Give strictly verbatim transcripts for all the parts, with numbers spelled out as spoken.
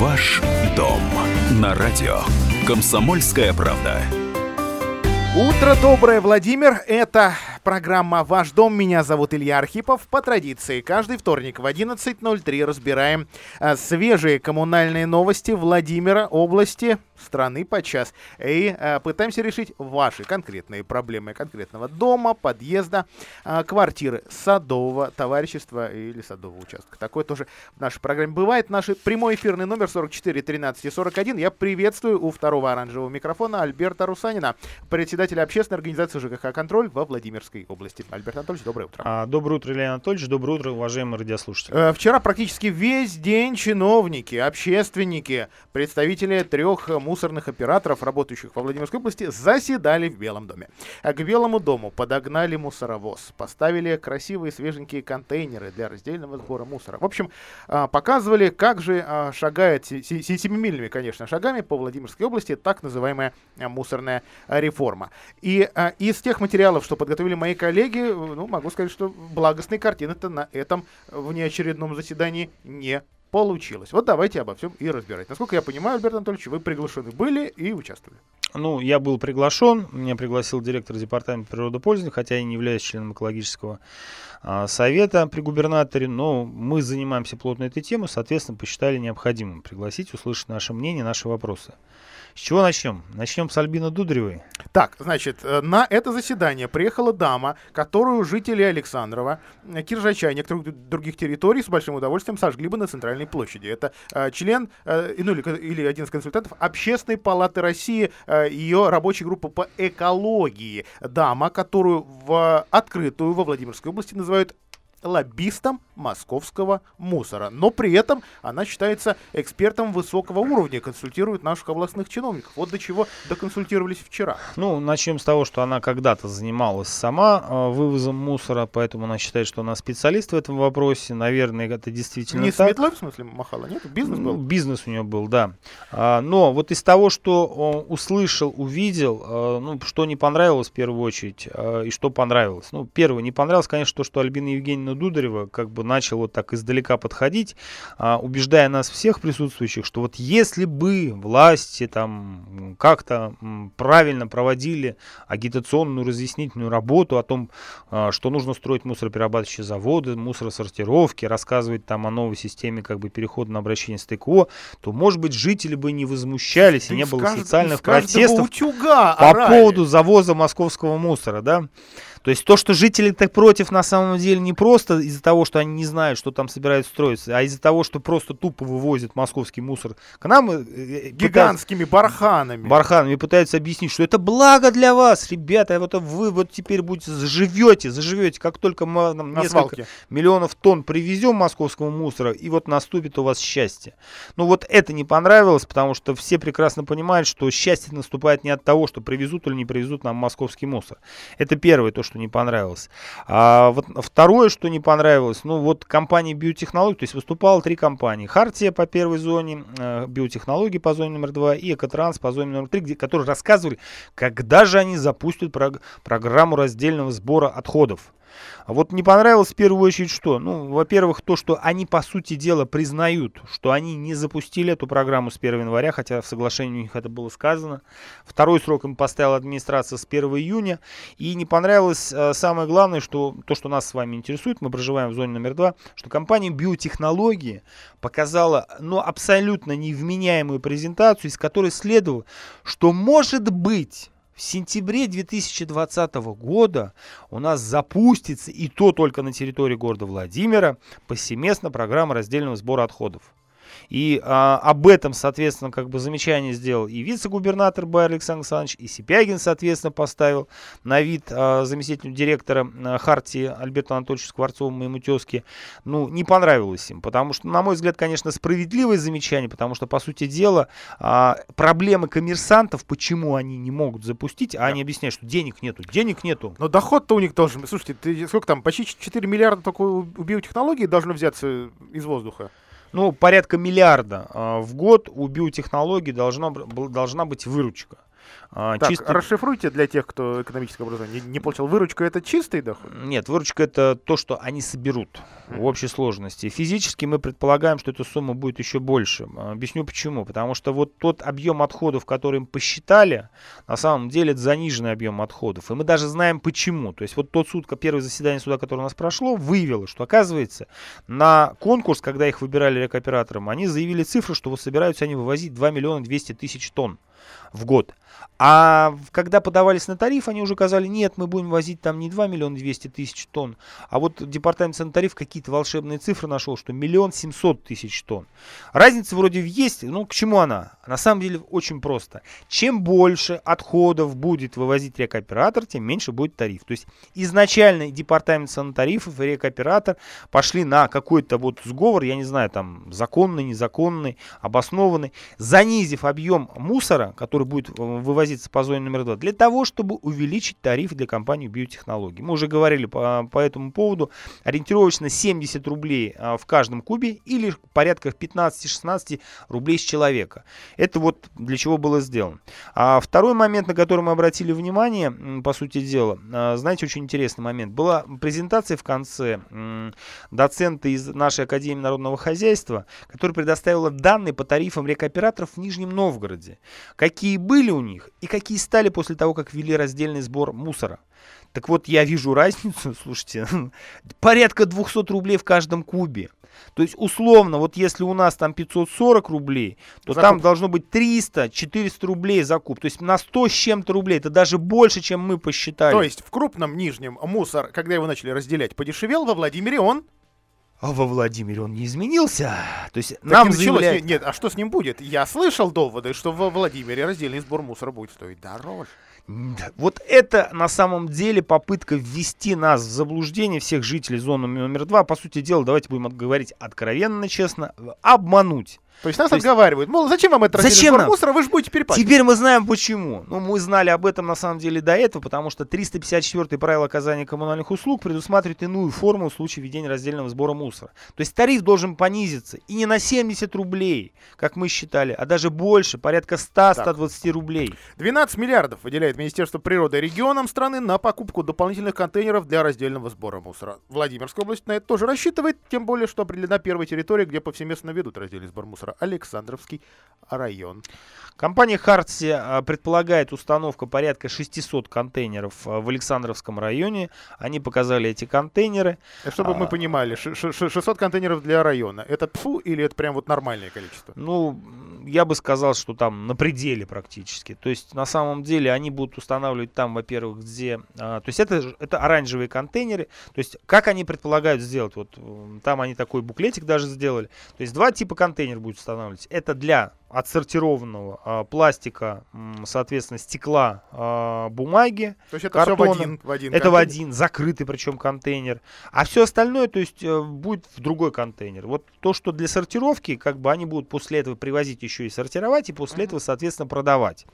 Ваш дом на радио «Комсомольская правда». Утро доброе, Владимир. Это программа «Ваш дом». Меня зовут Илья Архипов. По традиции, каждый вторник в одиннадцать ноль три разбираем свежие коммунальные новости Владимира, области, страны подчас. И пытаемся решить ваши конкретные проблемы конкретного дома, подъезда, квартиры, садового товарищества или садового участка. Такое тоже в нашей программе бывает. Наш прямой эфирный номер сорок четыре тринадцать сорок один. Я приветствую у второго оранжевого микрофона Альберта Русанина, председателя общественной организации ЖКХ «Контроль» во Владимирской области. Альберт Анатольевич, доброе утро. Доброе утро, Илья Анатольевич. Доброе утро, уважаемые радиослушатели. Вчера практически весь день чиновники, общественники, представители трех мусорных операторов, работающих во Владимирской области, заседали в Белом доме. К Белому дому подогнали мусоровоз, поставили красивые свеженькие контейнеры для раздельного сбора мусора. В общем, показывали, как же шагает семимильными, конечно, шагами по Владимирской области так называемая мусорная реформа. И а, из тех материалов, что подготовили мои коллеги, ну, могу сказать, что благостной картины-то на этом внеочередном заседании не получилось. Вот давайте обо всем и разбирать. Насколько я понимаю, Альберт Анатольевич, вы приглашены были и участвовали. Ну, я был приглашен, меня пригласил директор департамента природопользования, хотя я не являюсь членом экологического а, совета при губернаторе, но мы занимаемся плотно этой темой, соответственно, посчитали необходимым пригласить, услышать наше мнение, наши вопросы. С чего начнем? Начнем с Альбины Дудревой. Так, значит, на это заседание приехала дама, которую жители Александрова, Киржача и некоторых других территорий с большим удовольствием сожгли бы на центральной площади. Это э, член, э, ну или, или один из консультантов Общественной палаты России, э, ее рабочей группы по экологии. Дама, которую в открытую во Владимирской области называют лоббистом московского мусора. Но при этом она считается экспертом высокого уровня, консультирует наших областных чиновников. Вот до чего доконсультировались вчера. Ну, начнем с того, что она когда-то занималась сама э, вывозом мусора, поэтому она считает, что она специалист в этом вопросе. Наверное, это действительно не так. Не светлой, в смысле, махала? Нет, бизнес был? Ну, бизнес у нее был, да. А, но вот из того, что он услышал, увидел, э, ну, что не понравилось в первую очередь э, и что понравилось. Ну, первое, не понравилось, конечно, то, что Альбина Евгеньевна Дударева как бы начал вот так издалека подходить, а, убеждая нас всех присутствующих, что вот если бы власти там как-то м, правильно проводили агитационную разъяснительную работу о том, а, что нужно строить мусороперерабатывающие заводы, мусоросортировки, рассказывать там о новой системе как бы перехода на обращение с ТКО, то, может быть, жители бы не возмущались и не было социальных протестов по поводу завоза московского мусора, да? То есть то, что жители-то против, на самом деле, не просто из-за того, что они не знают, что там собираются строиться, а из-за того, что просто тупо вывозят московский мусор к нам. Гигантскими пытаются, барханами. Барханами пытаются объяснить, что это благо для вас, ребята, вот вы вот теперь будете, заживете, заживете, как только мы нам, несколько свалке. миллионов тонн привезем московского мусора, и вот наступит у вас счастье. Ну вот это не понравилось, потому что все прекрасно понимают, что счастье наступает не от того, что привезут или не привезут нам московский мусор. Это первое, то, что что не понравилось. А вот второе, что не понравилось, ну вот компания «Биотехнологии», то есть выступало три компании. «Хартия» по первой зоне, «Биотехнологии» по зоне номер два и «Экотранс» по зоне номер три, где, которые рассказывали, когда же они запустят прог- программу раздельного сбора отходов. А вот не понравилось в первую очередь что? Ну, во-первых, то, что они, по сути дела, признают, что они не запустили эту программу с первого января, хотя в соглашении у них это было сказано. Второй срок им поставила администрация с первого июня. И не понравилось а, самое главное, что то, что нас с вами интересует, мы проживаем в зоне номер два, что компания «Биотехнологии» показала, ну, абсолютно невменяемую презентацию, из которой следовало, что, может быть, в сентябре две тысячи двадцатого года у нас запустится, и то только на территории города Владимира, повсеместно программа раздельного сбора отходов. И а, об этом, соответственно, как бы замечание сделал и вице-губернатор Байер Александр Александрович, и Сипягин, соответственно, поставил на вид а, заместителю директора а, Хартии Альберту Анатольевичу Скворцову, моему тезке. Ну, не понравилось им, потому что, на мой взгляд, конечно, справедливое замечание, потому что, по сути дела, а, проблемы коммерсантов, почему они не могут запустить, а да. они объясняют, что денег нету, денег нету. Но доход-то у них должен, слушайте, ты, сколько там, почти четыре миллиарда только у биотехнологий должно взяться из воздуха? Ну, порядка миллиарда э, в год у биотехнологий должно, должна быть выручка. Так, чистый... расшифруйте для тех, кто экономическое образование не, не получил. Выручка — это чистый доход? Нет, выручка — это то, что они соберут mm-hmm. в общей сложности. Физически мы предполагаем, что эта сумма будет еще больше. Объясню почему. Потому что вот тот объем отходов, который им посчитали, на самом деле это заниженный объем отходов. И мы даже знаем почему. То есть вот тот суд, первое заседание суда, которое у нас прошло, выявило, что, оказывается, на конкурс, когда их выбирали рекоператором, они заявили цифру, что вот собираются они вывозить два миллиона двести тысяч тонн в год. А когда подавались на тариф, они уже сказали, нет, мы будем возить там не два миллиона двести тысяч тонн, а вот департамент санитариф какие-то волшебные цифры нашел, что миллион семьсот тысяч тонн. Разница вроде есть, ну к чему она? На самом деле очень просто. Чем больше отходов будет вывозить рекооператор, тем меньше будет тариф. То есть изначально департамент санитарифов и рекооператор пошли на какой-то вот сговор, я не знаю, там законный, незаконный, обоснованный, занизив объем мусора, который будет вывозиться по зоне номер два, для того, чтобы увеличить тариф для компании биотехнологий. Мы уже говорили по, по этому поводу. Ориентировочно семьдесят рублей в каждом кубе или порядка пятнадцать-шестнадцать рублей с человека. Это вот для чего было сделано. А второй момент, на который мы обратили внимание, по сути дела, знаете, очень интересный момент. Была презентация в конце доцента из нашей Академии народного хозяйства, которая предоставила данные по тарифам рекооператоров в Нижнем Новгороде. Какие были у них и какие стали после того, как ввели раздельный сбор мусора. Так вот, я вижу разницу, слушайте, порядка двести рублей в каждом кубе. То есть, условно, вот если у нас там пятьсот сорок рублей, то закуп. Там должно быть триста-четыреста рублей за куб. То есть, на сто с чем-то рублей. Это даже больше, чем мы посчитали. То есть, в крупном Нижнем мусор, когда его начали разделять, подешевел, во Владимире он... А во Владимире он не изменился. То есть так нам заявляют... Нет, а что с ним будет? Я слышал доводы, что во Владимире раздельный сбор мусора будет стоить дороже. Вот это на самом деле попытка ввести нас в заблуждение всех жителей зоны номер два. По сути дела, давайте будем говорить откровенно, честно, обмануть. То есть нас То есть... отговаривают, мол, зачем вам это раздельный сбор мусора, вы же будете перепачкать. Теперь мы знаем почему. Ну, мы знали об этом на самом деле до этого, потому что триста пятьдесят четвёртое правило оказания коммунальных услуг предусматривает иную форму в случае ведения раздельного сбора мусора. То есть тариф должен понизиться и не на семьдесят рублей, как мы считали, а даже больше, порядка сто-сто двадцать рублей. двенадцать миллиардов выделяет Министерство природы регионам страны на покупку дополнительных контейнеров для раздельного сбора мусора. Владимирская область на это тоже рассчитывает, тем более, что определена первая территория, где повсеместно ведут раздельный сбор мусора. Александровский район. Компания «Хартия» предполагает установку порядка шестьсот контейнеров в Александровском районе. Они показали эти контейнеры. Чтобы а, мы понимали, шестьсот контейнеров для района. Это пфу или это прям вот нормальное количество? Ну, я бы сказал, что там на пределе практически. То есть, на самом деле, они будут устанавливать там, во-первых, где... А, то есть, это, это оранжевые контейнеры. То есть, как они предполагают сделать? Вот там они такой буклетик даже сделали. То есть, два типа контейнеров будет устанавливать. Это для отсортированного а, пластика, м, соответственно, стекла, а, бумаги, то есть это картона. Все в один, в один это контейнер. В один, закрытый причем контейнер. А все остальное, то есть, будет в другой контейнер. Вот то, что для сортировки, как бы они будут после этого привозить еще и сортировать, и после mm-hmm. этого, соответственно, продавать.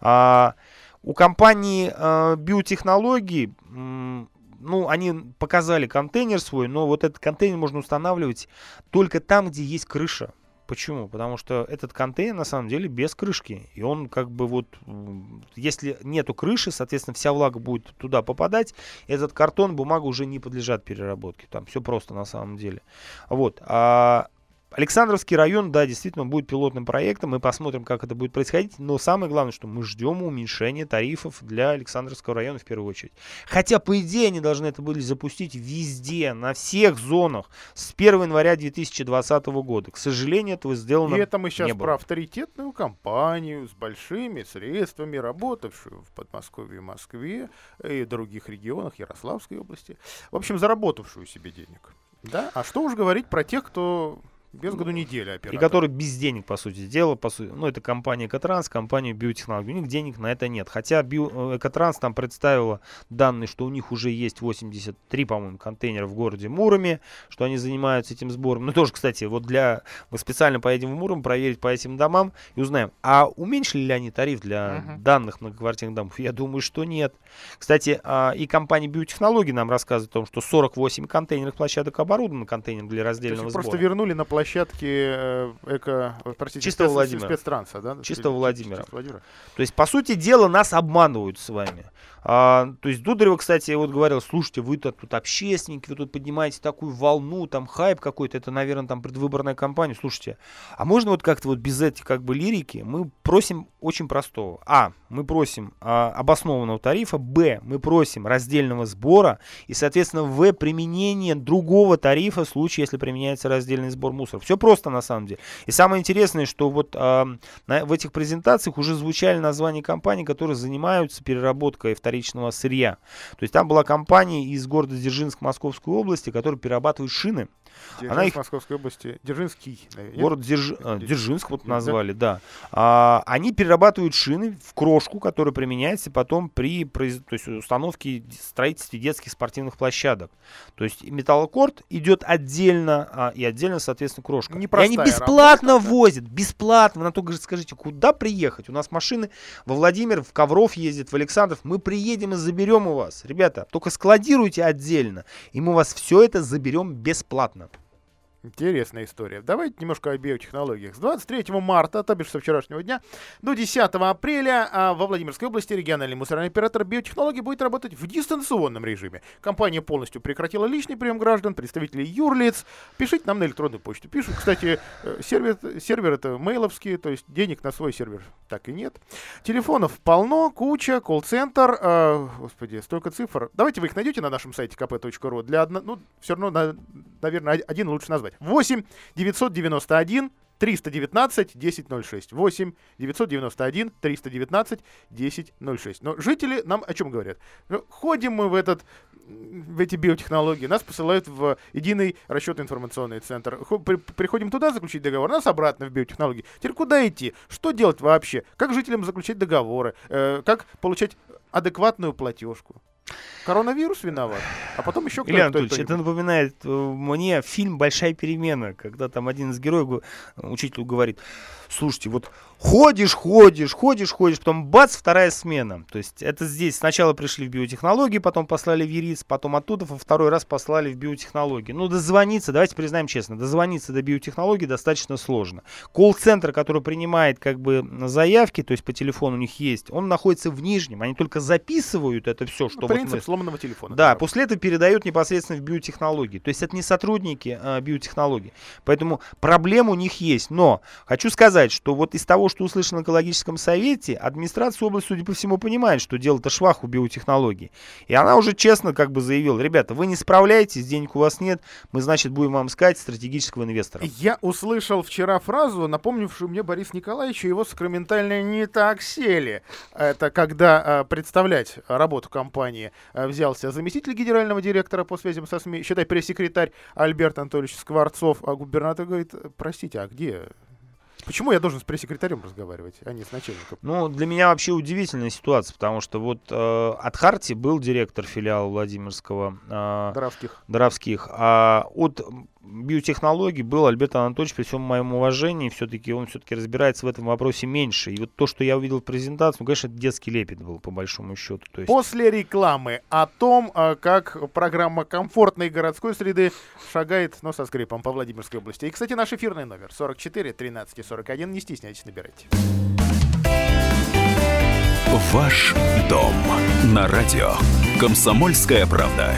А, у компании а, биотехнологии... М, Ну, они показали контейнер свой, но вот этот контейнер можно устанавливать только там, где есть крыша. Почему? Потому что этот контейнер на самом деле без крышки. И он как бы вот, если нету крыши, соответственно, вся влага будет туда попадать. Этот картон, бумага уже не подлежат переработке. Там все просто на самом деле. Вот. А Александровский район, да, действительно будет пилотным проектом. Мы посмотрим, как это будет происходить. Но самое главное, что мы ждем уменьшения тарифов для Александровского района в первую очередь. Хотя, по идее, они должны это были запустить везде, на всех зонах с первого января две тысячи двадцатого года. К сожалению, этого сделано не было. И это мы сейчас про авторитетную компанию с большими средствами, работавшую в Подмосковье, Москве и других регионах Ярославской области. В общем, заработавшую себе денег. Да? А что уж говорить про тех, кто... Без году недели оператор. И который без денег, по сути дела. По сути, ну, это компания «Экотранс», компания «Биотехнологии». У них денег на это нет. Хотя Био, «Экотранс» там представила данные, что у них уже есть восемьдесят три, по-моему, контейнера в городе Муроме, что они занимаются этим сбором. Ну, тоже, кстати, вот для... Мы специально поедем в Муром проверить по этим домам и узнаем, а уменьшили ли они тариф для uh-huh. данных многоквартирных домов? Я думаю, что нет. Кстати, и компания «Биотехнологии» нам рассказывает о том, что сорок восемь контейнерных площадок оборудованы контейнером для раздельного сбора. Просто вернули на площадку площадке эко... Простите, Чистого спец... Владимира. Спецтранса, да? Чистого Владимира. Чистого Владимира. То есть, по сути дела, нас обманывают с вами. А, то есть Дудрева, кстати, вот говорил, слушайте, вы тут, тут общественники, вы тут поднимаете такую волну, там хайп какой-то, это, наверное, там предвыборная кампания. Слушайте, а можно вот как-то вот без этих как бы лирики? Мы просим очень простого. А, мы просим а, обоснованного тарифа. Б, мы просим раздельного сбора. И, соответственно, В, применение другого тарифа в случае, если применяется раздельный сбор мусора. Все просто, на самом деле. И самое интересное, что вот а, на, в этих презентациях уже звучали названия компаний, которые занимаются переработкой вторичного сырья. То есть там была компания из города Дзержинск Московской области, которая перерабатывает шины. Дзержинск Она их... Московской области. Дзержинский. Город Дзерж... Дзержинск вот назвали, да. А, они перерабатывают шины в крошку, которая применяется потом при произ... то есть установке, строительстве детских спортивных площадок. То есть металлокорд идет отдельно а, и отдельно, соответственно, крошка. И они бесплатно работа, возят. Да? Бесплатно. На то, скажите, куда приехать? У нас машины во Владимир, в Ковров ездят, в Александров. Мы приехали. Едем и заберем у вас, ребята, только складируйте отдельно, и мы у вас все это заберем бесплатно. Интересная история. Давайте немножко о биотехнологиях. С двадцать третьего марта, то бишь со вчерашнего дня, до десятого апреля во Владимирской области региональный мусорный оператор биотехнологий будет работать в дистанционном режиме. Компания полностью прекратила личный прием граждан, представителей юрлиц. Пишите нам на электронную почту. Пишут, кстати, сервер, сервер это мейловский, то есть денег на свой сервер так и нет. Телефонов полно, куча, колл-центр. Э, господи, столько цифр. Давайте вы их найдете на нашем сайте kp.ru. Для одно, ну, все равно, на, наверное, один лучше назвать. восемь девятьсот девяносто один триста девятнадцать десять ноль шесть. восемь девятьсот девяносто один триста девятнадцать десять ноль шесть. Но жители нам о чем говорят? Ходим мы в этот... в эти биотехнологии, нас посылают в единый расчетно-информационный центр. Приходим туда заключить договор, нас обратно в биотехнологии. Теперь куда идти? Что делать вообще? Как жителям заключать договоры? Э, как получать адекватную платежку? Коронавирус виноват, а потом еще кто-то. Илья Анатольевич, это напоминает мне фильм «Большая перемена», когда там один из героев учителю говорит: слушайте, вот ходишь, ходишь, ходишь, ходишь, потом бац, вторая смена. То есть это здесь сначала пришли в биотехнологии, потом послали в ЕРИЦ, потом оттуда во второй раз послали в биотехнологии. Ну, дозвониться, давайте признаем честно, дозвониться до биотехнологии достаточно сложно. Колл-центр, который принимает как бы заявки, то есть по телефону у них есть, он находится в Нижнем, они только записывают это все, что... Ну, принцип вот мы... сломанного телефона. Да, после этого передают непосредственно в биотехнологии. То есть это не сотрудники а, биотехнологии. Поэтому проблем у них есть. Но хочу сказать, что вот из того, что услышано на экологическом совете, администрация области, судя по всему, понимает, что дело-то швах у биотехнологий. И она уже честно как бы заявила: ребята, вы не справляетесь, денег у вас нет, мы, значит, будем вам искать стратегического инвестора. Я услышал вчера фразу, напомнившую мне Бориса Николаевича, его сакраментально не так сели. Это когда а, представлять работу компании а, взялся заместитель генерального директора по связям со СМИ, считай, пресс-секретарь Альберт Анатольевич Скворцов, а губернатор говорит: простите, а где... Почему я должен с пресс-секретарем разговаривать, а не с начальником? Ну, для меня вообще удивительная ситуация, потому что вот э, от Хартии был директор филиала Владимирского э, Доровских. Доровских, а от биотехнологий был Альберт Анатольевич, при всем моем уважении, все-таки он все-таки разбирается в этом вопросе меньше. И вот то, что я увидел в презентации, ну, конечно, это детский лепет был, по большому счету. То есть... После рекламы о том, как программа комфортной городской среды шагает, но со скрипом, по Владимирской области. И, кстати, наш эфирный номер сорок четыре тринадцать сорок один. Не стесняйтесь, набирайте. Ваш дом на радио. Комсомольская правда.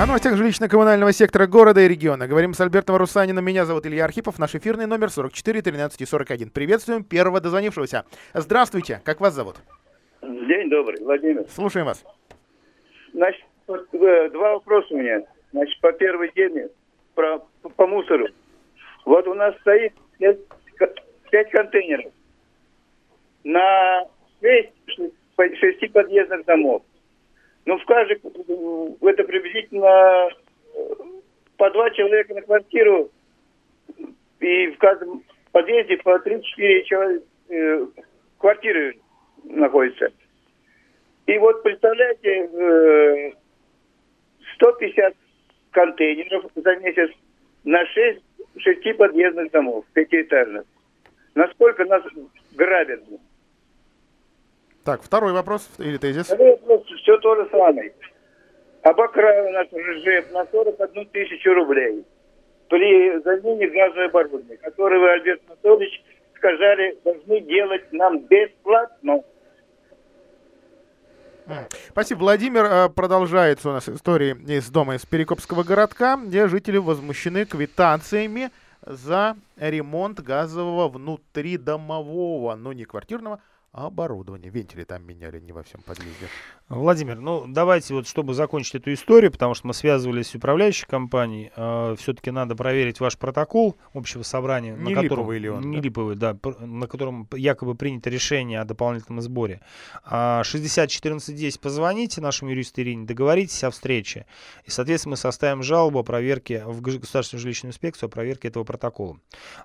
О новостях жилищно-коммунального сектора города и региона. Говорим с Альбертом Русаниным. Меня зовут Илья Архипов. Наш эфирный номер сорок четыре тринадцать сорок один. Приветствуем первого дозвонившегося. Здравствуйте. Как вас зовут? День добрый, Владимир. Слушаем вас. Значит, вот, два вопроса у меня. Значит, по первой теме, про, по, по мусору. Вот у нас стоит пять контейнеров на шесть подъездных домов. Ну, в каждой, это приблизительно по два человека на квартиру, и в каждом подъезде по три-четыре человека э, квартиры находятся. И вот, представляете, э, сто пятьдесят контейнеров за месяц на шесть, шесть подъездных домов, пятиэтажных. Насколько нас грабят? Так, второй вопрос, или тезис? Второй вопрос, все то же самое. Обокрали наш РЖД на сорок одну тысячу рублей. При замене газового оборудования, которое вы, Альберт Анатольевич, сказали, должны делать нам бесплатно. Спасибо. Владимир, продолжается у нас история из дома из Перекопского городка, где жители возмущены квитанциями за ремонт газового внутридомового, но не квартирного, оборудование. Вентили там меняли не во всем подъезде. Владимир, ну давайте вот, чтобы закончить эту историю, потому что мы связывались с управляющей компанией, э, все-таки надо проверить ваш протокол общего собрания, не на котором, липовый, он, не да? липовый да, на котором якобы принято решение о дополнительном сборе. А шестьдесят четырнадцать десять позвоните нашему юристу Ирине, договоритесь о встрече. И, соответственно, мы составим жалобу о проверке в Государственную жилищную инспекцию, о проверке этого протокола.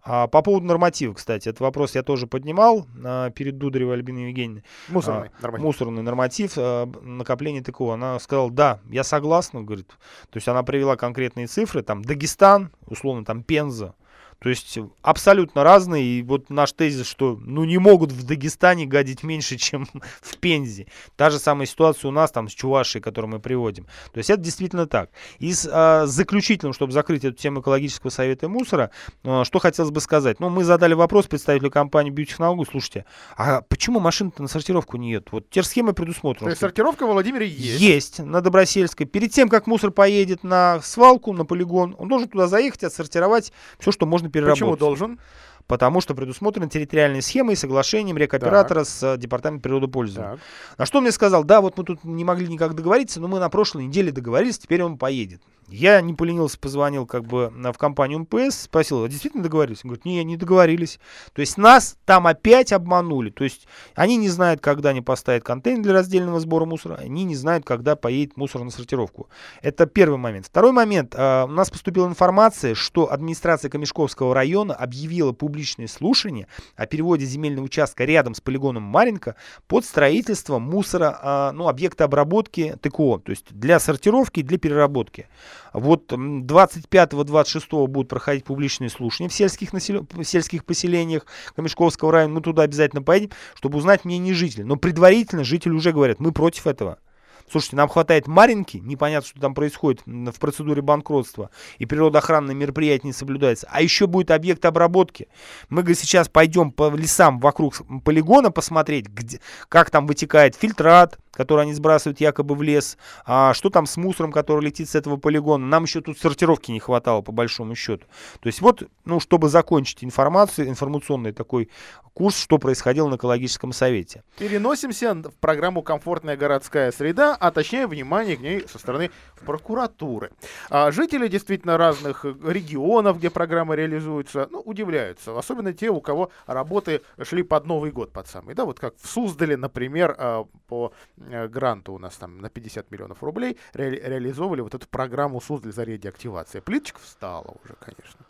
А по поводу норматива, кстати, этот вопрос я тоже поднимал а, перед Дудрева Альбины Евгеньевны. Мусорный, а, норматив. Мусорный норматив а, накопления ТКО. Она сказала, да, я согласна, говорит. То есть она привела конкретные цифры, там Дагестан, условно, там Пенза. То есть абсолютно разные. И вот наш тезис, что ну не могут в Дагестане гадить меньше, чем в Пензе. Та же самая ситуация у нас там с Чувашией, которую мы приводим. То есть это действительно так. И с а, заключительным, чтобы закрыть эту тему экологического совета и мусора, а, что хотелось бы сказать. Ну мы задали вопрос представителю компании «Биотехнологии». Слушайте, а почему машины-то на сортировку не едут? Вот те же схемы предусмотрены. То есть сортировка в Владимире есть? Есть, на Добросельской. Перед тем, как мусор поедет на свалку, на полигон, он должен туда заехать, отсортировать все, что можно. Почему должен? Потому что предусмотрены территориальные схемы и соглашением рекоператора так. с Департаментом природопользования. Так. На что он мне сказал, да, вот мы тут не могли никак договориться, но мы на прошлой неделе договорились, теперь он поедет. Я не поленился, позвонил как бы в компанию МПС, спросил, а действительно договорились? Он говорит, не, не договорились. То есть нас там опять обманули. То есть они не знают, когда они поставят контейнер для раздельного сбора мусора, они не знают, когда поедет мусор на сортировку. Это первый момент. Второй момент. А, у нас поступила информация, что администрация Камешковского района объявила публичные слушания о переводе земельного участка рядом с полигоном Маринка под строительство мусора, а, ну, объекта обработки ТКО. То есть для сортировки и для переработки. Вот двадцать пятого — двадцать шестого будут проходить публичные слушания в сельских, населен... в сельских поселениях Камешковского района. Мы туда обязательно поедем, чтобы узнать мнение жителей. Но предварительно жители уже говорят, мы против этого. Слушайте, нам хватает Маринки, непонятно, что там происходит в процедуре банкротства, и природоохранные мероприятия не соблюдаются. А еще будет объект обработки. Мы, говорит, сейчас пойдем по лесам вокруг полигона посмотреть, где, как там вытекает фильтрат, которые они сбрасывают якобы в лес, а что там с мусором, который летит с этого полигона. Нам еще тут сортировки не хватало, по большому счету. То есть вот, ну, чтобы закончить информацию, информационный такой курс, что происходило на экологическом совете. Переносимся в программу «Комфортная городская среда», а точнее, внимание к ней со стороны прокуратуры. А жители действительно разных регионов, где программа реализуется, ну, удивляются. Особенно те, у кого работы шли под Новый год, под самый. Да, вот как в Суздале, например, по... гранта у нас там на пятьдесят миллионов рублей ре- реализовывали вот эту программу «Суздаль за радиоактивацией». Плиточка встала уже, конечно.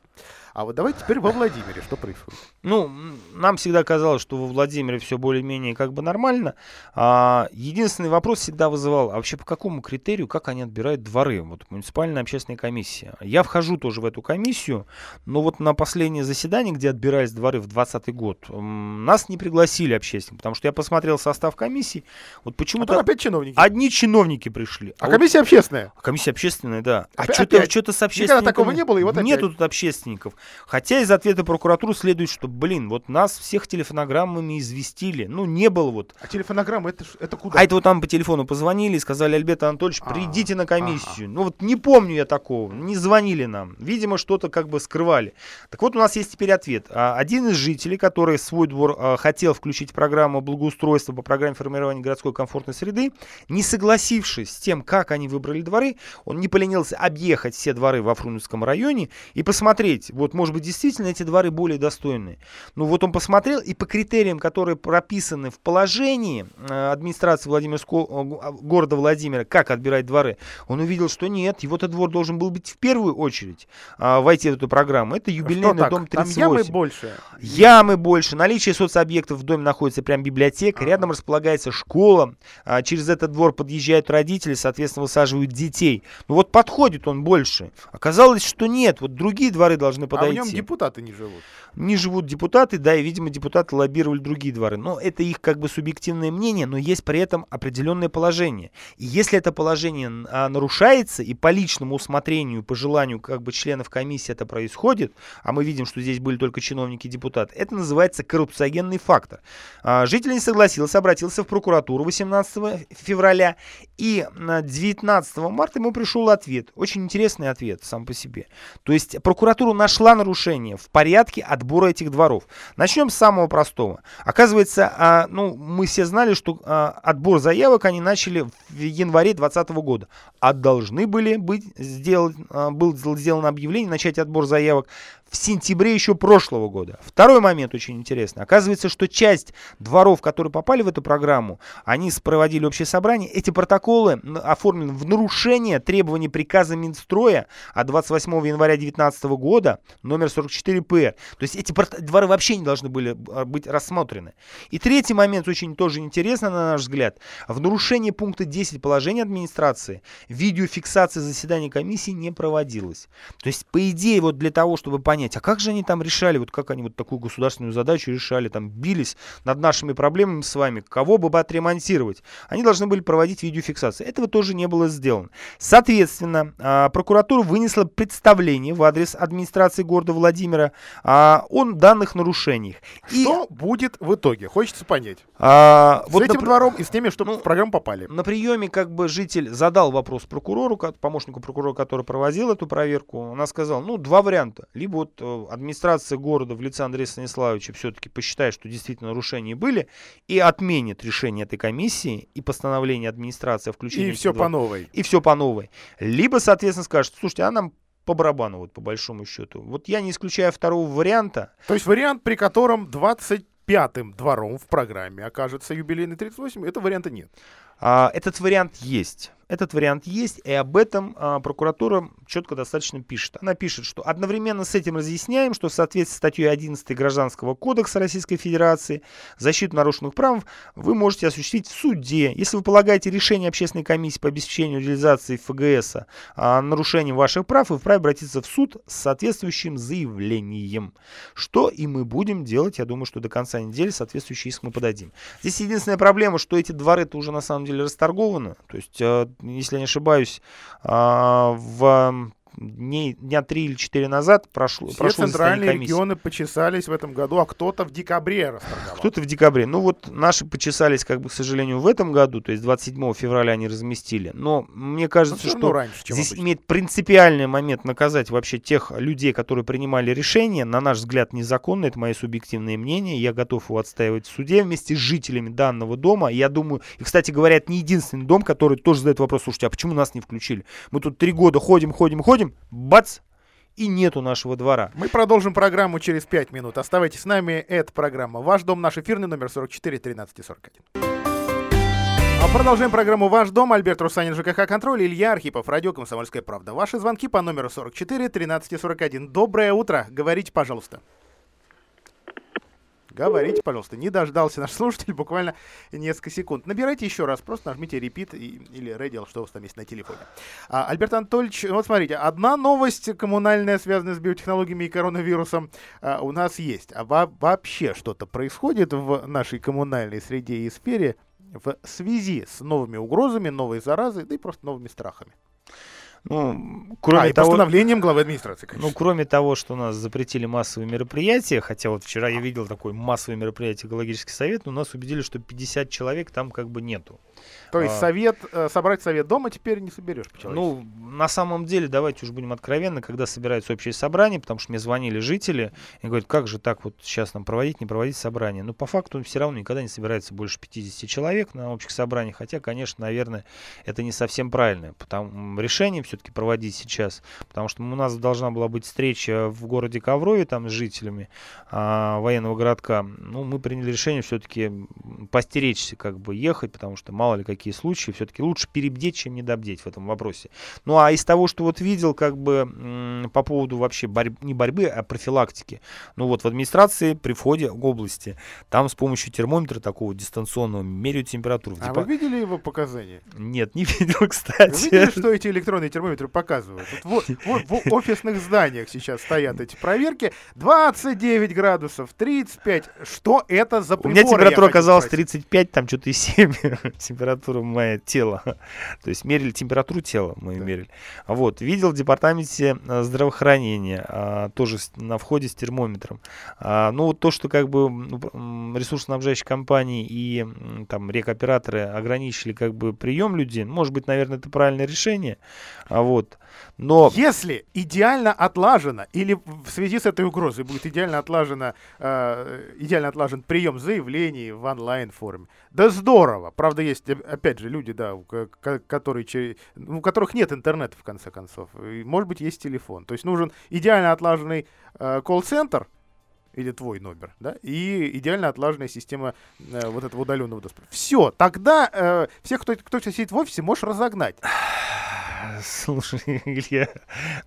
А вот давайте теперь во Владимире, что происходит? Ну, нам всегда казалось, что во Владимире все более-менее как бы нормально. А, единственный вопрос всегда вызывал, а вообще по какому критерию, как они отбирают дворы? Вот муниципальная общественная комиссия. Я вхожу тоже в эту комиссию, но вот на последнее заседание, где отбирались дворы в двадцатый год, нас не пригласили общественников, потому что я посмотрел состав комиссии. Вот почему-то а опять чиновники. Одни чиновники пришли. А, а комиссия вот... общественная? Комиссия общественная, да. А опять, что-то, опять. что-то с общественниками... Никогда такого не было, и вот опять. Нету тут общественников. Хотя из ответа прокуратуры следует, что, блин, вот нас всех телефонограммами известили. Ну, не было вот. А телефонограмма это, это куда? А это вот там по телефону позвонили и сказали, Альберт Анатольевич, придите на комиссию. А-а-а. Ну, вот не помню я такого. Не звонили нам. Видимо, что-то как бы скрывали. Так вот, у нас есть теперь ответ. Один из жителей, который свой двор хотел включить в программу благоустройства по программе формирования городской комфортной среды, не согласившись с тем, как они выбрали дворы, он не поленился объехать все дворы во Фрунзенском районе и посмотреть, вот, может быть, действительно эти дворы более достойные. Ну вот он посмотрел, и по критериям, которые прописаны в положении администрации Владимирского, города Владимира, как отбирать дворы, он увидел, что нет, его-то двор должен был быть в первую очередь а, войти в эту программу. Это юбилейный дом тридцать восемь. Там ямы больше. Ямы больше. Наличие соцобъектов в доме находится прям библиотека, А-а-а. рядом располагается школа, а, через этот двор подъезжают родители, соответственно, высаживают детей. Ну вот подходит он больше. Оказалось, что нет, вот другие дворы должны подойти. дойти. А в нем депутаты не живут? Не живут депутаты, да, и, видимо, депутаты лоббировали другие дворы. Но это их как бы субъективное мнение, но есть при этом определенное положение. И если это положение нарушается, и по личному усмотрению, по желанию как бы членов комиссии это происходит, а мы видим, что здесь были только чиновники и депутаты, это называется коррупциогенный фактор. Житель не согласился, обратился в прокуратуру восемнадцатого февраля, и девятнадцатого марта ему пришел ответ. Очень интересный ответ сам по себе. То есть прокуратура нашла нарушение в порядке отбора этих дворов. Начнем с самого простого. Оказывается, ну, мы все знали, что отбор заявок они начали в январе двадцатого года. А должны были быть сделан, был сделан объявление, начать отбор заявок в сентябре еще прошлого года. Второй момент очень интересный. Оказывается, что часть дворов, которые попали в эту программу, они проводили общее собрание. Эти протоколы оформлены в нарушение требований приказа Минстроя от двадцать восьмого января две тысячи девятнадцатого года, номер сорок четыре П Р. То есть эти дворы вообще не должны были быть рассмотрены. И третий момент очень тоже интересный, на наш взгляд. В нарушении пункта десять положения администрации видеофиксация заседаний комиссии не проводилась. То есть, по идее, вот для того, чтобы понять, а как же они там решали, вот как они вот такую государственную задачу решали, там бились над нашими проблемами с вами, кого бы отремонтировать. Они должны были проводить видеофиксацию. Этого тоже не было сделано. Соответственно, прокуратура вынесла представление в адрес администрации города Владимира о данных нарушениях. Что и... будет в итоге? Хочется понять. А, с вот этим на... двором и с теми, что ну, в программу попали. На приеме как бы житель задал вопрос прокурору, помощнику прокурора, который проводил эту проверку. Она сказала, ну, два варианта. Либо вот администрация города в лице Андрея Станиславовича все-таки посчитает, что действительно нарушения были, и отменит решение этой комиссии и постановление администрации о включении. И все по новой. И все по новой. Либо, соответственно, скажет, слушайте, а нам по барабану, вот по большому счету. Вот я не исключаю второго варианта. То есть вариант, при котором двадцать пятым двором в программе окажется юбилейный тридцать восемь, этого варианта нет. А, этот вариант есть. Этот вариант есть, и об этом а, прокуратура четко достаточно пишет. Она пишет, что одновременно с этим разъясняем, что в соответствии с статьей одиннадцатой Гражданского кодекса Российской Федерации защиту нарушенных прав вы можете осуществить в суде. Если вы полагаете решение общественной комиссии по обеспечению реализации ФГС а, нарушением ваших прав, вы вправе обратиться в суд с соответствующим заявлением. Что и мы будем делать, я думаю, что до конца недели соответствующий иск мы подадим. Здесь единственная проблема, что эти дворы-то уже на самом деле расторгованы, то есть... Если я не ошибаюсь, в дня три или четыре назад прошло Все прошло центральные регионы почесались в этом году, а кто-то в декабре расторговал. Кто-то в декабре. Ну вот наши почесались, как бы, к сожалению, в этом году, то есть двадцать седьмого февраля они разместили. Но мне кажется, Но что раньше, здесь обычно. Имеет принципиальный момент наказать вообще тех людей, которые принимали решения, на наш взгляд, незаконно, это мои субъективные мнения, я готов его отстаивать в суде вместе с жителями данного дома. Я думаю, и, кстати говоря, это не единственный дом, который тоже задает вопрос, слушайте, а почему нас не включили? Мы тут три года ходим, ходим, ходим, бац, и нету нашего двора. Мы продолжим программу через пять минут. Оставайтесь с нами, это программа «Ваш дом», наш эфирный номер сорок четыре тринадцать сорок один. Продолжаем программу «Ваш дом». Альберт Русанин, ЖКХ «Контроль», Илья Архипов, радио «Комсомольская правда». Ваши звонки по номеру сорок четыре тринадцать сорок один. Доброе утро, говорите, пожалуйста. Говорите, пожалуйста. Не дождался наш слушатель буквально несколько секунд. Набирайте еще раз, просто нажмите «Репит» или «Редил», что у вас там есть на телефоне. А, Альберт Анатольевич, вот смотрите, одна новость коммунальная, связанная с биотехнологиями и коронавирусом, а, у нас есть. А во- вообще что-то происходит в нашей коммунальной среде и сфере в связи с новыми угрозами, новой заразой, да и просто новыми страхами? Ну, кроме а, того, постановлением главы администрации, конечно. Ну, кроме того, что у нас запретили массовые мероприятия, хотя вот вчера я видел такое массовое мероприятие, экологический совет, но нас убедили, что пятьдесят человек там как бы нету. То есть совет, собрать совет дома теперь не соберешь по-человечески. Ну, на самом деле, давайте уж будем откровенны, когда собираются общие собрания, потому что мне звонили жители и говорят, как же так вот сейчас нам проводить, не проводить собрание. Но по факту все равно никогда не собирается больше пятьдесят человек на общих собраниях, хотя, конечно, наверное, это не совсем правильное потому, решение все-таки проводить сейчас, потому что у нас должна была быть встреча в городе Коврове там с жителями а, военного городка. Ну, мы приняли решение все-таки постеречься, как бы ехать, потому что мало ли какие случаи, все-таки лучше перебдеть, чем недобдеть в этом вопросе. Ну, а из того, что вот видел, как бы м- по поводу вообще борь- не борьбы, а профилактики, ну вот в администрации при входе в области, там с помощью термометра такого дистанционного меряют температуру. А Депо... вы видели его показания? Нет, не видел, кстати. Вы видели, что эти электронные термометры показывают. Вот, вот в офисных зданиях сейчас стоят эти проверки. двадцать девять градусов, тридцать пять. Что это за приборы? У меня температура оказалась тридцать пять, там что-то и семь. Температура моего тела. То есть мерили температуру тела, мы да. мерили. Вот. Видел в департаменте здравоохранения, тоже на входе с термометром. Ну вот то, что как бы ресурсоснабжающие компании и там рекоператоры ограничили как бы прием людей, может быть, наверное, это правильное решение. Вот. Но... Если идеально отлажено, или в связи с этой угрозой будет идеально отлажено, э, идеально отлажен прием заявлений в онлайн-форме. Да здорово! Правда, есть, опять же, люди, да, которые, у которых нет интернета, в конце концов. И, может быть, есть телефон. То есть нужен идеально отлаженный э, колл-центр, или твой номер, да, и идеально отлаженная система э, вот этого удаленного доступа. Все, тогда э, всех, кто, кто сейчас сидит в офисе, можешь разогнать. Слушай, Илья,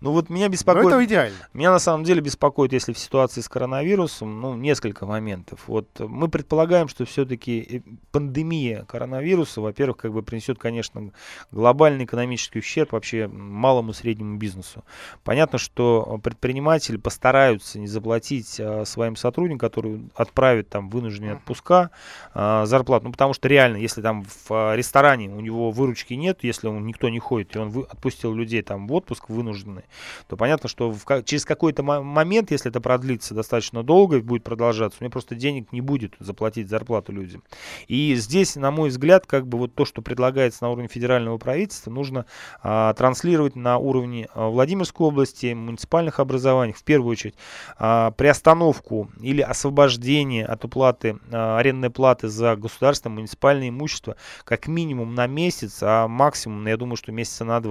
ну вот меня беспокоит... Ну это идеально. Меня на самом деле беспокоит, если в ситуации с коронавирусом, ну, несколько моментов. Вот мы предполагаем, что все-таки пандемия коронавируса, во-первых, как бы принесет, конечно, глобальный экономический ущерб вообще малому и среднему бизнесу. Понятно, что предприниматели постараются не заплатить а, своим сотрудникам, которые отправят там вынужденные отпуска, а, зарплату. Ну, потому что реально, если там в ресторане у него выручки нет, если он, никто не ходит, и он вы отпустил людей там в отпуск вынужденный, то понятно, что в, через какой-то момент, если это продлится достаточно долго и будет продолжаться, у меня просто денег не будет заплатить зарплату людям. И здесь, на мой взгляд, как бы вот то, что предлагается на уровне федерального правительства, нужно а, транслировать на уровне а, Владимирской области, муниципальных образований, в первую очередь, а, приостановку или освобождение от уплаты а, арендной платы за государственное муниципальное имущество как минимум на месяц, а максимум, я думаю, что месяца на два.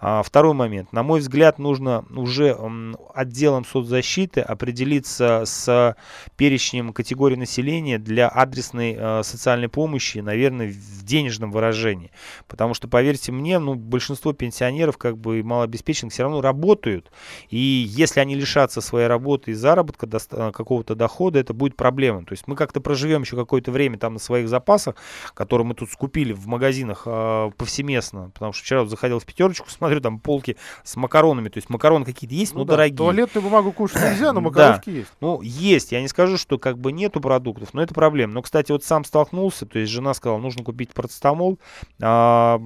А, второй момент. На мой взгляд, нужно уже м, отделом соцзащиты определиться с перечнем категорий населения для адресной э, социальной помощи, наверное, в денежном выражении. Потому что, поверьте мне, ну, большинство пенсионеров, как бы, и малообеспеченных все равно работают. И если они лишатся своей работы и заработка, до, какого-то дохода, это будет проблема. То есть мы как-то проживем еще какое-то время там на своих запасах, которые мы тут скупили в магазинах э, повсеместно. Потому что вчера вот заходил в пятерочку, смотрю, там полки с макаронами. То есть макароны какие-то есть, ну, но да, дорогие. Туалетную бумагу кушать нельзя, но макарошки да. есть. Ну, есть. Я не скажу, что как бы нету продуктов, но это проблема. Но, кстати, вот сам столкнулся, то есть жена сказала, нужно купить парацетамол. А,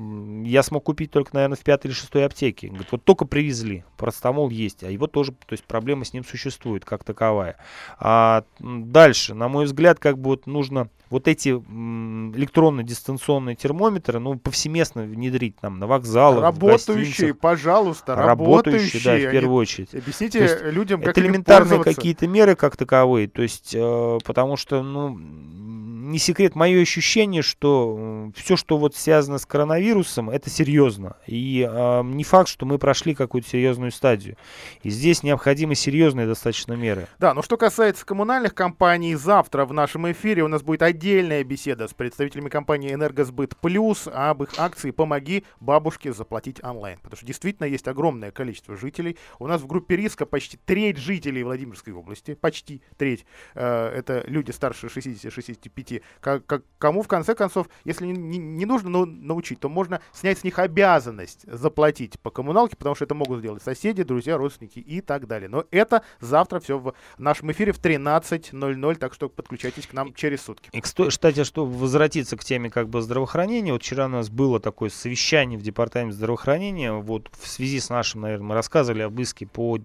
я смог купить только, наверное, в пятой или шестой аптеке. Говорит, вот только привезли, парацетамол есть, а его тоже, то есть проблема с ним существует как таковая. А, дальше, на мой взгляд, как бы вот нужно вот эти электронно-дистанционные термометры, ну, повсеместно внедрить там на вокзалах, работающие, пожалуйста, работающие, работающие, да, в первую они... очередь. Объясните то есть людям, как это элементарные какие-то меры, как таковые, то есть, э, потому что, ну, не секрет, мое ощущение, что все, что вот связано с коронавирусом, это серьезно, и э, не факт, что мы прошли какую-то серьезную стадию, и здесь необходимы серьезные достаточно меры. Да, но что касается коммунальных компаний, завтра в нашем эфире у нас будет отдельная беседа с представителями компании «Энергосбыт плюс» об их акции «Помоги бабушке заплатить онлайн», потому что действительно есть огромное количество жителей. У нас в группе риска почти треть жителей Владимирской области, почти треть, э, это люди старше шестидесяти шестидесяти пяти, как, как, кому в конце концов, если не, не, не нужно ну, научить, то можно снять с них обязанность заплатить по коммуналке, потому что это могут сделать соседи, друзья, родственники и так далее. Но это завтра все в нашем эфире в тринадцать ноль ноль, так что подключайтесь к нам через сутки. И, кстати, что возвратиться к теме как бы здравоохранения, вот вчера у нас было такое совещание в департаменте здравоохранения, вот в связи с нашим, наверное, мы рассказывали об иске по э,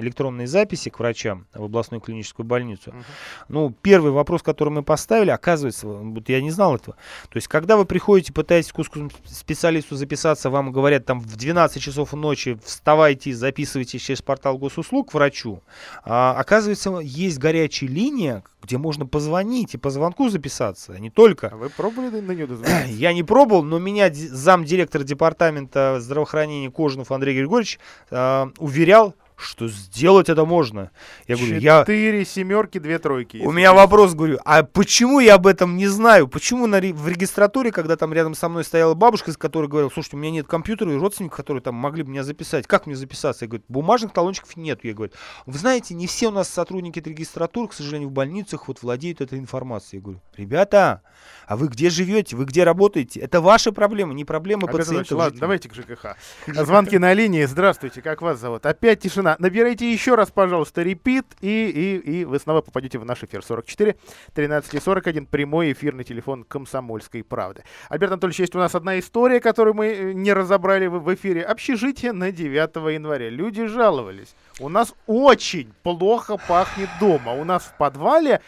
электронной записи к врачам в областную клиническую больницу. Uh-huh. Ну, первый вопрос, который мы поставили, оказывается, вот я не знал этого, то есть, когда вы приходите, пытаетесь к узкому специалисту записаться, вам говорят, там, в двенадцать часов ночи вставайте, записывайтесь через портал госуслуг к врачу, а, оказывается, есть горячая линия, где можно позвонить и по звонку записаться, а не только... А вы пробовали на нее дозвониться? Я не пробовал, но меня замдиректор департамента здравоохранения Кожанов Андрей Григорьевич э, уверял, что сделать это можно. Я говорю, я... Четыре семерки, две тройки. У меня вопрос, говорю, а почему я об этом не знаю? Почему на ре... в регистратуре, когда там рядом со мной стояла бабушка, с которой говорила, слушайте, у меня нет компьютера и родственников, которые там могли бы меня записать. Как мне записаться? Я говорю, бумажных талончиков нет. Я говорю, вы знаете, не все у нас сотрудники регистратуры, к сожалению, в больницах вот владеют этой информацией. Я говорю, ребята, а вы где живете? Вы где работаете? Это ваши проблемы, не проблемы а пациентов. Ладно, давайте к ЖКХ. Звонки на линии. Здравствуйте, как вас зовут? Опять тишина. Набирайте еще раз, пожалуйста, репит, и, и, и вы снова попадете в наш эфир. сорок четыре тринадцать сорок один, прямой эфирный телефон «Комсомольской правды». Альберт Анатольевич, есть у нас одна история, которую мы не разобрали в эфире. Общежитие на девятого января. Люди жаловались. У нас очень плохо пахнет дома. У нас в подвале,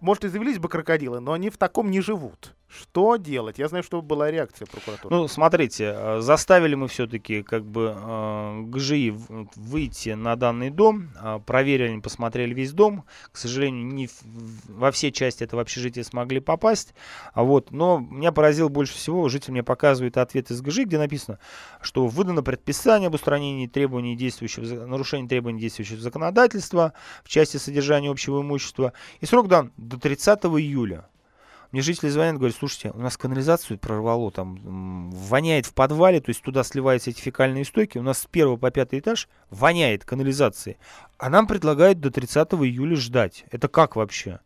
может, и завелись бы крокодилы, но они в таком не живут. Что делать? Я знаю, что была реакция прокуратуры. Ну, смотрите, заставили мы все-таки как бы ГЖИ выйти на данный дом, проверили, посмотрели весь дом. К сожалению, не во все части этого общежития смогли попасть. Вот. Но меня поразило больше всего, житель мне показывает ответ из ГЖИ, где написано, что выдано предписание об устранении требований действующего, нарушения требований действующего законодательства в части содержания общего имущества. И срок дан до тридцатого июля. Мне жители звонят, говорят, слушайте, у нас канализацию прорвало, там воняет в подвале, то есть туда сливаются эти фекальные стойки, у нас с первого по пятый этаж воняет канализацией, а нам предлагают до тридцатого июля ждать. Это как вообще?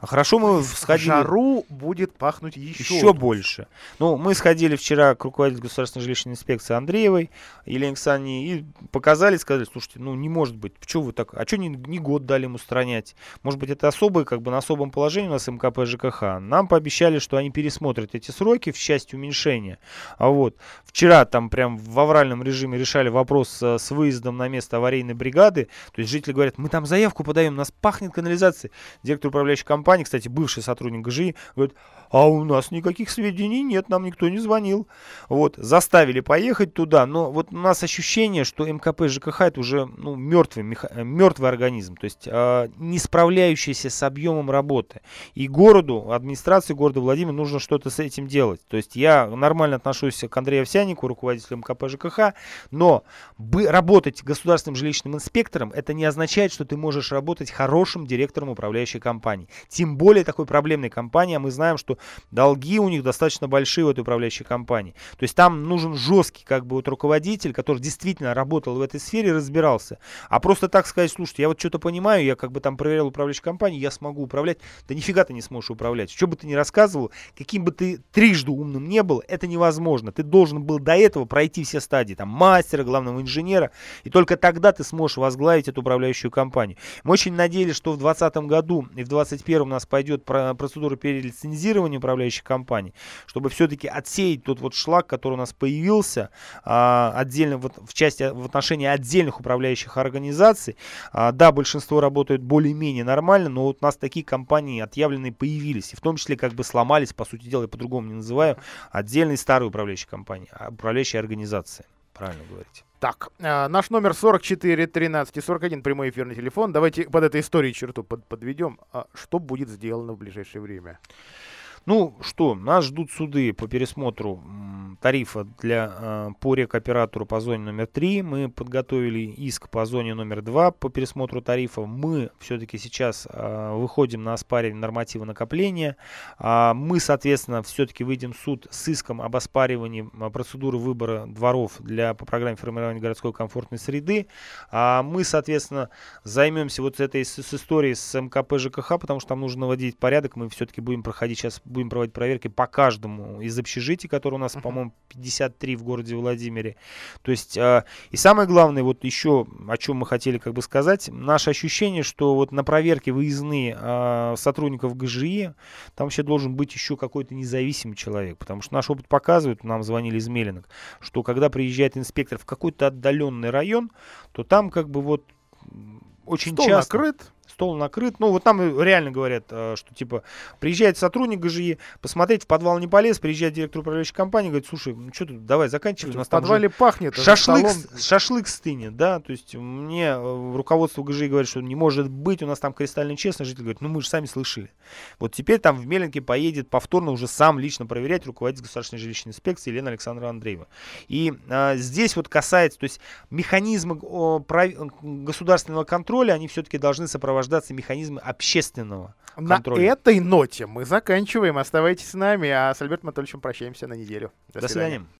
А хорошо, мы сходили... В жару будет пахнуть еще, еще больше. Ну, мы сходили вчера к руководителю Государственной жилищной инспекции Андреевой Елене Александровне и показали, сказали, слушайте, ну не может быть, почему вы так, а что не, не год дали им устранять? Может быть, это особое, как бы на особом положении у нас МКП ЖКХ. Нам пообещали, что они пересмотрят эти сроки в части уменьшения. А вот вчера там прям в авральном режиме решали вопрос с выездом на место аварийной бригады. То есть жители говорят, мы там заявку подаем, нас пахнет канализацией. Директор управляющей компании, кстати, бывший сотрудник ГЖИ, говорит, а у нас никаких сведений нет, нам никто не звонил. Вот, заставили поехать туда, но вот у нас ощущение, что МКП ЖКХ это уже ну, мертвый, меха- мертвый организм, то есть э, не справляющийся с объемом работы. И городу, администрации города Владимира нужно что-то с этим делать. То есть я нормально отношусь к Андрею Овсянику, руководителю МКП ЖКХ, но бы работать государственным жилищным инспектором, это не означает, что ты можешь работать хорошим директором управляющей компании. Тем более такой проблемной компании, а мы знаем, что долги у них достаточно большие в этой управляющей компании. То есть там нужен жесткий как бы вот руководитель, который действительно работал в этой сфере, разбирался. А просто так сказать, слушайте, я вот что-то понимаю, я как бы там проверял управляющую компанию, я смогу управлять. Да нифига ты не сможешь управлять. Что бы ты ни рассказывал, каким бы ты трижды умным не был, это невозможно. Ты должен был до этого пройти все стадии, там мастера, главного инженера, и только тогда ты сможешь возглавить эту управляющую компанию. Мы очень надеялись, что в двадцатом году и в двадцать двадцать первом у нас пойдет процедура перелицензирования управляющих компаний, чтобы все-таки отсеять тот вот шлак, который у нас появился а, отдельно вот в части в отношении отдельных управляющих организаций. А, да, большинство работают более-менее нормально, но вот у нас такие компании отъявленные появились, и в том числе как бы сломались, по сути дела, я по-другому не называю, отдельные старые управляющие компании, управляющие организации, правильно говорите. Так, э, наш номер сорок четыре тринадцать сорок один, прямой эфирный телефон. Давайте под этой историей черту под, подведем. А что будет сделано в ближайшее время? Ну что, нас ждут суды по пересмотру м, тарифа для, э, по рекоператору по зоне номер три. Мы подготовили иск по зоне номер два по пересмотру тарифа. Мы все-таки сейчас э, выходим на оспаривание норматива накопления. А мы, соответственно, все-таки выйдем в суд с иском об оспаривании процедуры выбора дворов для, по программе формирования городской комфортной среды. А мы, соответственно, займемся вот этой с, с историей с МКП ЖКХ, потому что там нужно наводить порядок. Мы все-таки будем проходить сейчас... Будем проводить проверки по каждому из общежитий, которые у нас, uh-huh. по-моему, пятьдесят три в городе Владимире. То есть, э, и самое главное, вот еще, о чем мы хотели как бы сказать, наше ощущение, что вот на проверке выездные э, сотрудников ГЖИ, там вообще должен быть еще какой-то независимый человек, потому что наш опыт показывает, нам звонили из Мелинок, что когда приезжает инспектор в какой-то отдаленный район, то там как бы вот очень Стол часто... накрыт. стол накрыт. Ну, вот там реально говорят, что, типа, приезжает сотрудник ГЖИ, посмотреть, в подвал не полез, приезжает директор управляющей компании, говорит, слушай, ну, что тут, давай, заканчивай. У нас в подвале пахнет. Шашлык, шашлык стынет, да, то есть мне руководство ГЖИ говорит, что не может быть, у нас там кристально честно. Жители говорят, ну, мы же сами слышали. Вот теперь там в Меленке поедет повторно уже сам лично проверять руководитель Государственной жилищной инспекции Елена Александровна Андреева. И а, здесь вот касается, то есть механизмы о, про, государственного контроля, они все-таки должны сопровождаться механизмами общественного контроля. На этой ноте мы заканчиваем. Оставайтесь с нами, а с Альбертом Анатольевичем прощаемся на неделю. До, До свидания. свидания.